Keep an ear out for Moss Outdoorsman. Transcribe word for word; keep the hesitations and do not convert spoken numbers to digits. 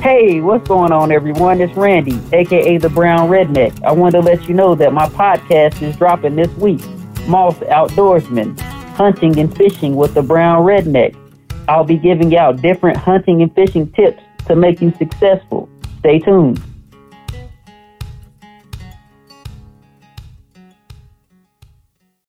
Hey, what's going on, everyone? It's Randy, aka the Brown Redneck. I wanted to let you know that my podcast is dropping this week, Moss Outdoorsman, Hunting and Fishing with the Brown Redneck. I'll be giving out different hunting and fishing tips to make you successful. Stay tuned.